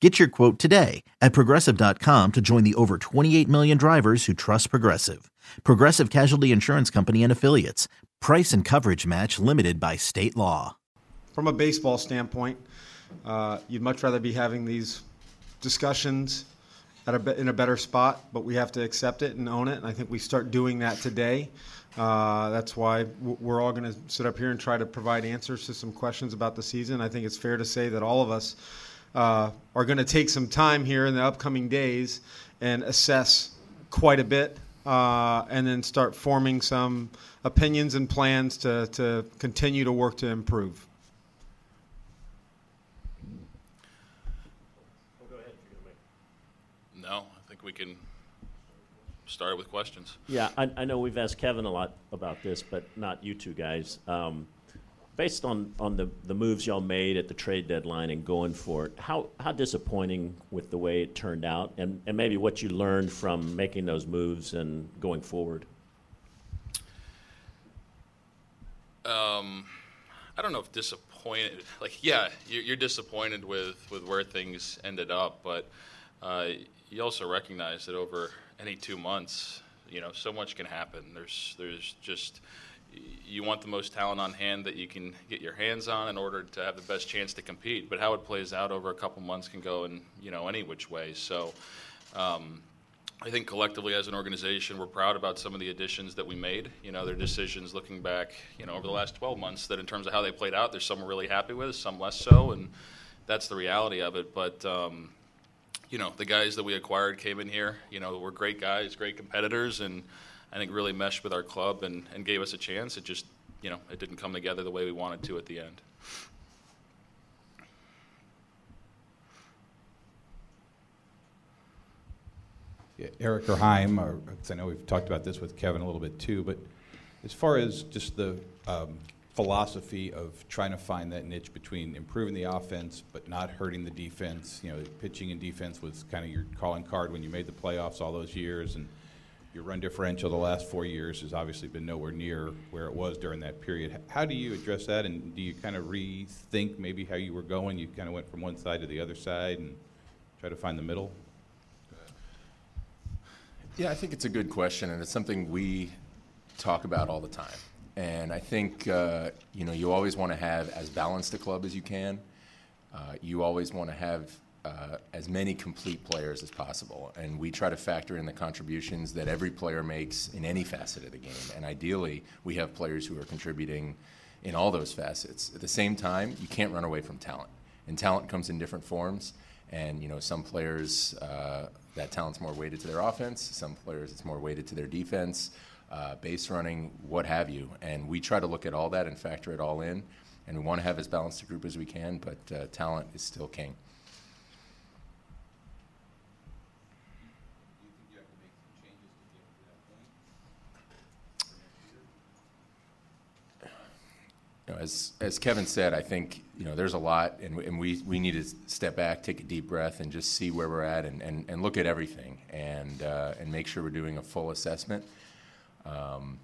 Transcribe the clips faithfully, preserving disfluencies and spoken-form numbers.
Get your quote today at Progressive dot com to join the over twenty-eight million drivers who trust Progressive. Progressive Casualty Insurance Company and Affiliates. Price and coverage match limited by state law. From a baseball standpoint, uh, you'd much rather be having these discussions at a, in a better spot, but we have to accept it and own it, and I think we start doing that today. Uh, that's why we're all going to sit up here and try to provide answers to some questions about the season. I think it's fair to say that all of us Uh, are going to take some time here in the upcoming days and assess quite a bit uh, and then start forming some opinions and plans to, to continue to work to improve. No, I think we can start with questions. Yeah, I, I know we've asked Kevin a lot about this, but not you two guys. Um, Based on, on the, the moves y'all made at the trade deadline and going for it, how how disappointing with the way it turned out, and, and maybe what you learned from making those moves and going forward? Um, I don't know if disappointed. Like, yeah, you're, you're disappointed with, with where things ended up, but uh, you also recognize that over any two months, you know, so much can happen. There's there's just... You want the most talent on hand that you can get your hands on in order to have the best chance to compete. But how it plays out over a couple months can go in, you know, any which way. So um, I think collectively as an organization, we're proud about some of the additions that we made. You know, their decisions looking back, you know, over the last twelve months, that in terms of how they played out, there's some we're really happy with, some less so, and that's the reality of it. But, um, you know, the guys that we acquired came in here, you know, were great guys, great competitors, and I think really meshed with our club and, and gave us a chance. It just, you know, it didn't come together the way we wanted to at the end. Yeah, Eric or Haim, or, 'cause I know we've talked about this with Kevin a little bit too, but as far as just the um, philosophy of trying to find that niche between improving the offense but not hurting the defense, you know, pitching and defense was kind of your calling card when you made the playoffs all those years, and your run differential the last four years has obviously been nowhere near where it was during that period. How do you address that, and do you kind of rethink maybe how you were going? You kind of went from one side to the other side and try to find the middle? Yeah, I think it's a good question, and it's something we talk about all the time. And I think, uh, you know, you always want to have as balanced a club as you can. Uh, you always want to have Uh, as many complete players as possible, and we try to factor in the contributions that every player makes in any facet of the game, and ideally we have players who are contributing in all those facets. At the same time, you can't run away from talent, and talent comes in different forms, and you know, some players uh, that talent's more weighted to their offense, some players it's more weighted to their defense, uh, base running, what have you, and we try to look at all that and factor it all in, and we want to have as balanced a group as we can, but uh, talent is still king. You know, as as Kevin said, I think, you know, there's a lot, and, and we, we need to step back, take a deep breath, and just see where we're at, and, and, and look at everything, and uh, and make sure we're doing a full assessment, um,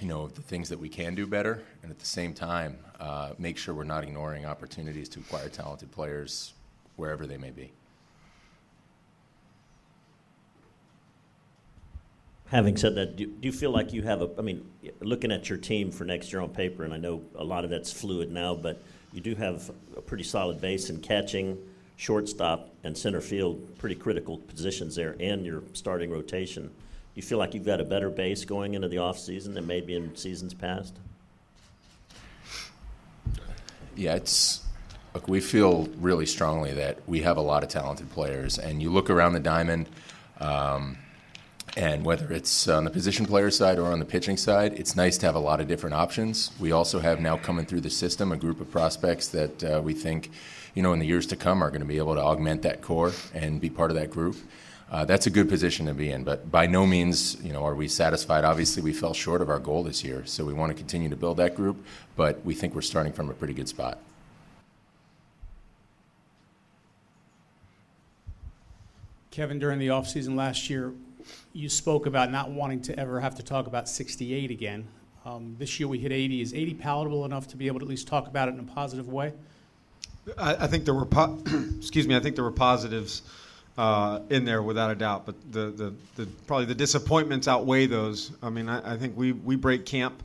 you know, of the things that we can do better, and at the same time, uh, make sure we're not ignoring opportunities to acquire talented players wherever they may be. Having said that, do, do you feel like you have a, I mean, looking at your team for next year on paper, and I know a lot of that's fluid now, but you do have a pretty solid base in catching, shortstop, and center field, pretty critical positions there, and your starting rotation. Do you feel like you've got a better base going into the offseason than maybe in seasons past? Yeah, it's, look, we feel really strongly that we have a lot of talented players, and you look around the diamond, um, and whether it's on the position player side or on the pitching side, it's nice to have a lot of different options. We also have now coming through the system a group of prospects that uh, we think, you know, in the years to come are going to be able to augment that core and be part of that group. uh, that's a good position to be in. But by no means, you know, are we satisfied. Obviously, we fell short of our goal this year, so we want to continue to build that group. But we think we're starting from a pretty good spot. Kevin, during the offseason last year, you spoke about not wanting to ever have to talk about sixty-eight again. Um, this year we hit eighty. Is eighty palatable enough to be able to at least talk about it in a positive way? I, I think there were po- excuse me. I think there were positives uh, in there without a doubt, but the, the, the probably the disappointments outweigh those. I mean, I, I think we we break camp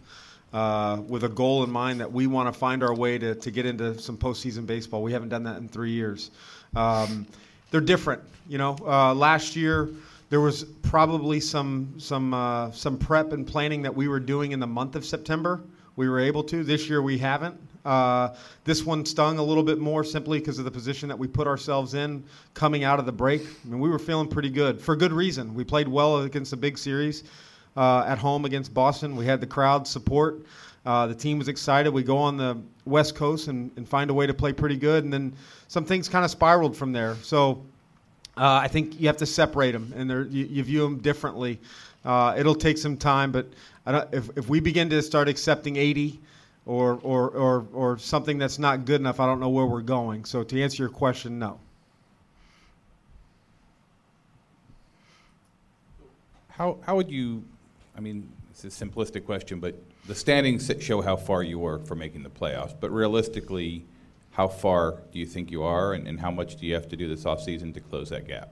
uh, with a goal in mind that we want to find our way to to get into some postseason baseball. We haven't done that in three years. Um, they're different, you know. Uh, last year, there was probably some some uh, some prep and planning that we were doing in the month of September. We were able to. This year we haven't. Uh, this one stung a little bit more simply because of the position that we put ourselves in coming out of the break. I mean, we were feeling pretty good for good reason. We played well against a big series uh, at home against Boston. We had the crowd support. Uh, the team was excited. We go on the West Coast and, and find a way to play pretty good. And then some things kind of spiraled from there. So Uh, I think you have to separate them, and you, you view them differently. Uh, it'll take some time, but I don't, if, if we begin to start accepting eighty or, or, or, or something that's not good enough, I don't know where we're going. So to answer your question, no. How how would you – I mean, it's a simplistic question, but the standings show how far you were for making the playoffs, but realistically – how far do you think you are, and, and how much do you have to do this offseason to close that gap?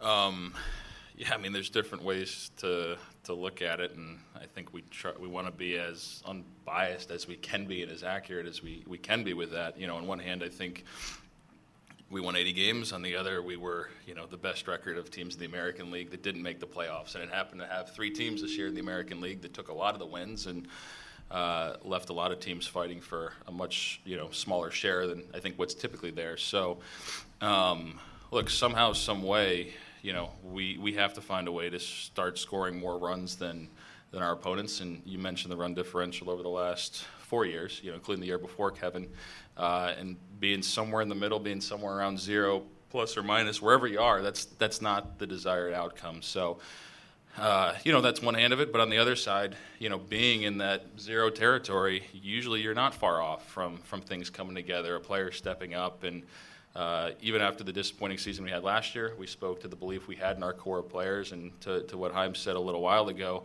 Um, yeah, I mean, there's different ways to to look at it, and I think we try, we want to be as unbiased as we can be and as accurate as we, we can be with that. You know, on one hand, I think we won eighty games. On the other, we were, you know, the best record of teams in the American League that didn't make the playoffs, and it happened to have three teams this year in the American League that took a lot of the wins, and Uh, left a lot of teams fighting for a much, you know, smaller share than I think what's typically there. So, um, look, somehow, some way, you know, we, we have to find a way to start scoring more runs than than our opponents. And you mentioned the run differential over the last four years, you know, including the year before, Kevin, uh, and being somewhere in the middle, being somewhere around zero, plus or minus, wherever you are, that's that's not the desired outcome. So. Uh, you know, that's one hand of it, but on the other side, you know, being in that zero territory, usually you're not far off from, from things coming together, a player stepping up, and uh, even after the disappointing season we had last year, we spoke to the belief we had in our core players, and to, to what Haim said a little while ago,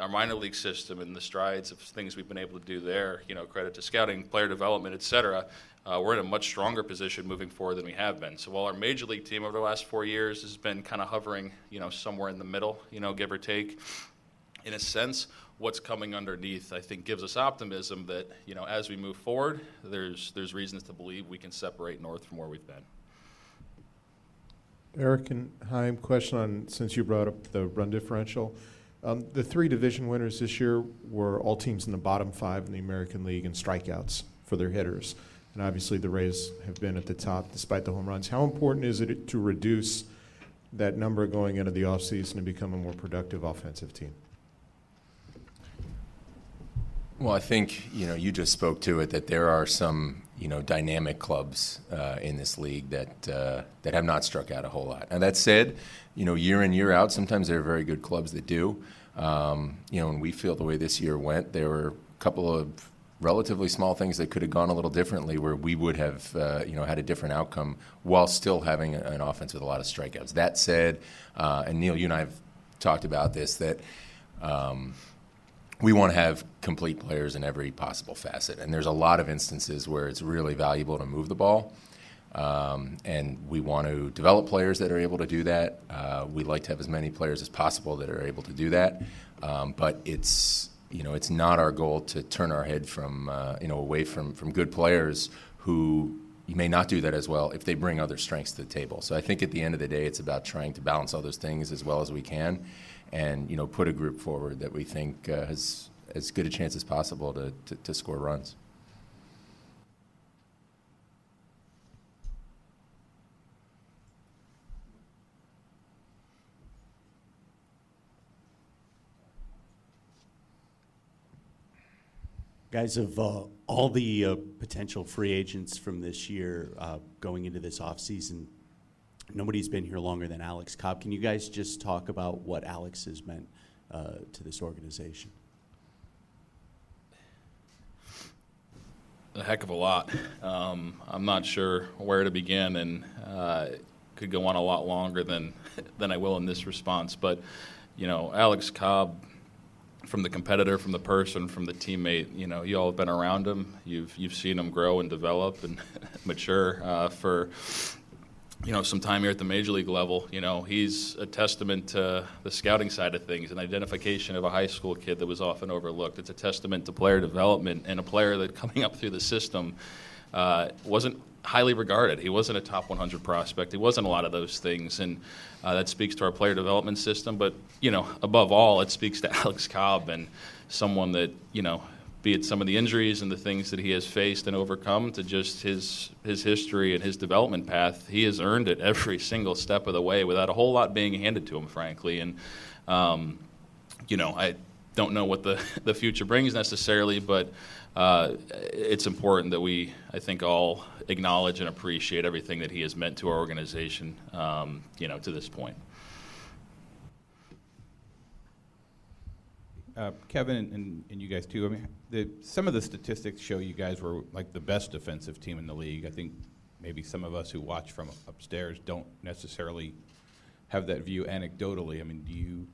our minor league system and the strides of things we've been able to do there, you know, credit to scouting, player development, et cetera, uh, we're in a much stronger position moving forward than we have been. So while our major league team over the last four years has been kind of hovering, you know, somewhere in the middle, you know, give or take, in a sense, what's coming underneath, I think, gives us optimism that, you know, as we move forward, there's there's reasons to believe we can separate north from where we've been. Eric and Haim, question on, since you brought up the run differential, Um, the three division winners this year were all teams in the bottom five in the American League in strikeouts for their hitters. And obviously the Rays have been at the top despite the home runs. How important is it to reduce that number going into the offseason and become a more productive offensive team? Well, I think, you know, you just spoke to it, that there are some, you know, dynamic clubs uh, in this league that uh, that have not struck out a whole lot. Now, that said, you know, year in, year out, sometimes there are very good clubs that do. Um, you know, and we feel the way this year went, there were a couple of relatively small things that could have gone a little differently where we would have, uh, you know, had a different outcome while still having an offense with a lot of strikeouts. That said, uh, and Neil, you and I have talked about this, that um, – we want to have complete players in every possible facet. And there's a lot of instances where it's really valuable to move the ball. Um, and we want to develop players that are able to do that. Uh, we like to have as many players as possible that are able to do that. Um, but it's, you know, it's not our goal to turn our head from, uh, you know, away from, from good players who you may not do that as well if they bring other strengths to the table. So I think at the end of the day, it's about trying to balance all those things as well as we can. And, you know, put a group forward that we think uh, has as good a chance as possible to, to, to score runs. Guys, of uh, all the uh, potential free agents from this year uh, going into this offseason, nobody's been here longer than Alex Cobb. Can you guys just talk about what Alex has meant uh, to this organization? A heck of a lot. Um, I'm not sure where to begin, and uh, could go on a lot longer than than I will in this response. But, you know, Alex Cobb, from the competitor, from the person, from the teammate, you know, you all have been around him. You've you've seen him grow and develop and mature uh, for, you know, some time here at the major league level. You know, he's a testament to the scouting side of things and identification of a high school kid that was often overlooked. It's a testament to player development and a player that coming up through the system uh, wasn't highly regarded. He wasn't a top one hundred prospect. He wasn't a lot of those things, and uh, that speaks to our player development system. But, you know, above all, it speaks to Alex Cobb and someone that, you know, be it some of the injuries and the things that he has faced and overcome to just his his history and his development path, he has earned it every single step of the way without a whole lot being handed to him, frankly. And, um, you know, I don't know what the, the future brings necessarily, but Uh, it's important that we, I think, all acknowledge and appreciate everything that he has meant to our organization, um, you know, to this point. Uh, Kevin and, and you guys too. I mean, the, some of the statistics show you guys were like the best defensive team in the league. I think maybe some of us who watch from upstairs don't necessarily have that view anecdotally. I mean, do you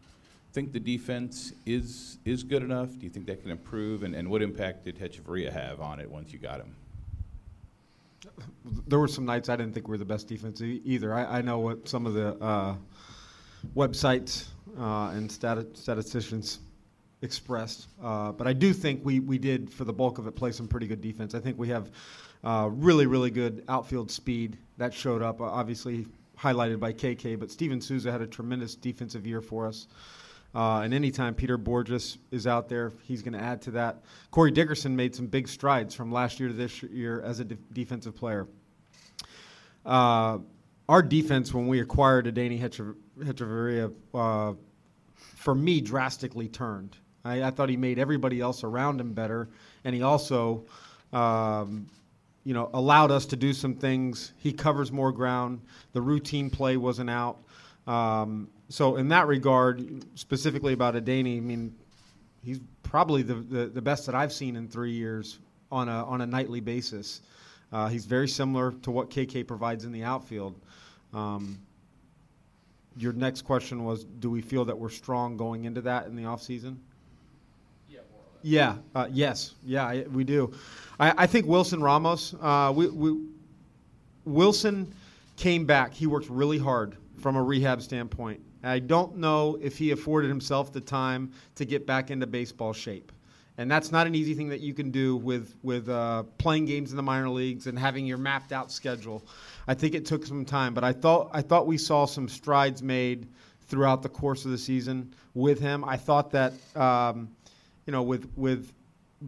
think the defense is is good enough? Do you think that can improve? And, and what impact did Hechavarria have on it once you got him? There were some nights I didn't think we were the best defense e- either. I, I know what some of the uh, websites uh, and stat- statisticians expressed, uh, but I do think we, we did, for the bulk of it, play some pretty good defense. I think we have uh, really, really good outfield speed. That showed up, uh, obviously highlighted by K K, but Steven Sousa had a tremendous defensive year for us. Uh, and anytime Peter Borges is out there, he's going to add to that. Corey Dickerson made some big strides from last year to this year as a de- defensive player. Uh, our defense, when we acquired Adeiny Hechavarria, uh, for me, drastically turned. I, I thought he made everybody else around him better, and he also, um, you know, allowed us to do some things. He covers more ground. The routine play wasn't out. Um, so in that regard, specifically about Adeiny, I mean, he's probably the, the, the best that I've seen in three years on a on a nightly basis. Uh, he's very similar to what K K provides in the outfield. Um, your next question was, do we feel that we're strong going into that in the offseason? Yeah, more or less. Yeah, uh, yes, yeah, I, we do. I, I think Wilson Ramos, uh, we, we Wilson came back. He worked really hard from a rehab standpoint. I don't know if he afforded himself the time to get back into baseball shape. And that's not an easy thing that you can do with, with uh, playing games in the minor leagues and having your mapped out schedule. I think it took some time, but I thought I thought we saw some strides made throughout the course of the season with him. I thought that, um, you know, with with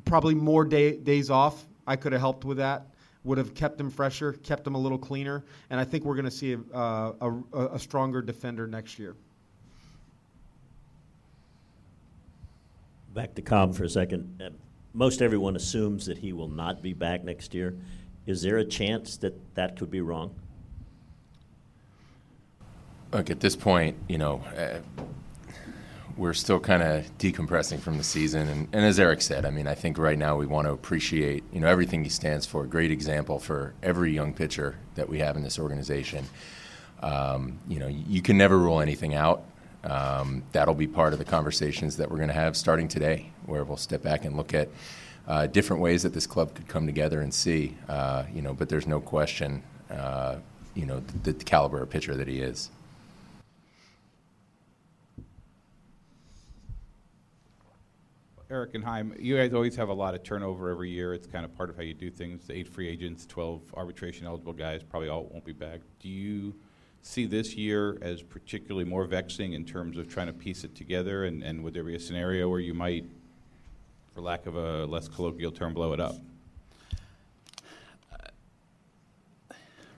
probably more day, days off, I could have helped with that. Would have kept him fresher, kept him a little cleaner, and I think we're going to see a, a, a, a stronger defender next year. Back to Cobb for a second. Uh, most everyone assumes that he will not be back next year. Is there a chance that that could be wrong? Look, at this point, you know, uh, we're still kind of decompressing from the season. And, and as Eric said, I mean, I think right now we want to appreciate, you know, everything he stands for. Great example for every young pitcher that we have in this organization. Um, you know, you can never rule anything out. Um, that'll be part of the conversations that we're going to have starting today, where we'll step back and look at uh, different ways that this club could come together and see, uh, you know, but there's no question, uh, you know, the, the caliber of pitcher that he is. Eric and Haim, you guys always have a lot of turnover every year. It's kind of part of how you do things. The eight free agents, twelve arbitration-eligible guys, probably all won't be back. Do you see this year as particularly more vexing in terms of trying to piece it together? And, and would there be a scenario where you might, for lack of a less colloquial term, blow it up?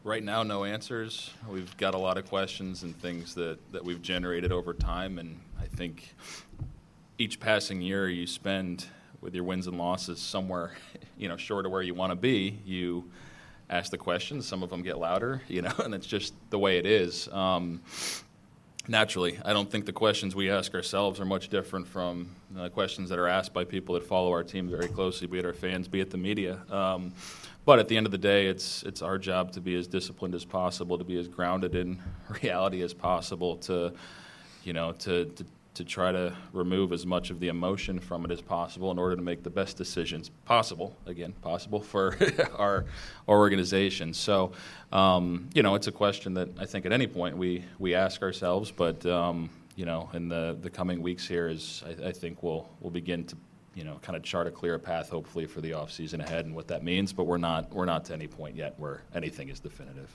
Right now, no answers. We've got a lot of questions and things that, that we've generated over time, and I think each passing year you spend with your wins and losses somewhere, you know, short of where you want to be, you ask the questions. Some of them get louder, you know, and it's just the way it is. Um, naturally, I don't think the questions we ask ourselves are much different from the uh, questions that are asked by people that follow our team very closely, be it our fans, be it the media. Um, but at the end of the day, it's it's our job to be as disciplined as possible, to be as grounded in reality as possible, to, you know, to, to to try to remove as much of the emotion from it as possible in order to make the best decisions possible, again, possible for our, our organization. So, um, you know, it's a question that I think at any point we, we ask ourselves, but, um, you know, in the, the coming weeks here is, I, I think we'll, we'll begin to, you know, kind of chart a clearer path, hopefully, for the off season ahead and what that means, but we're not, we're not to any point yet where anything is definitive.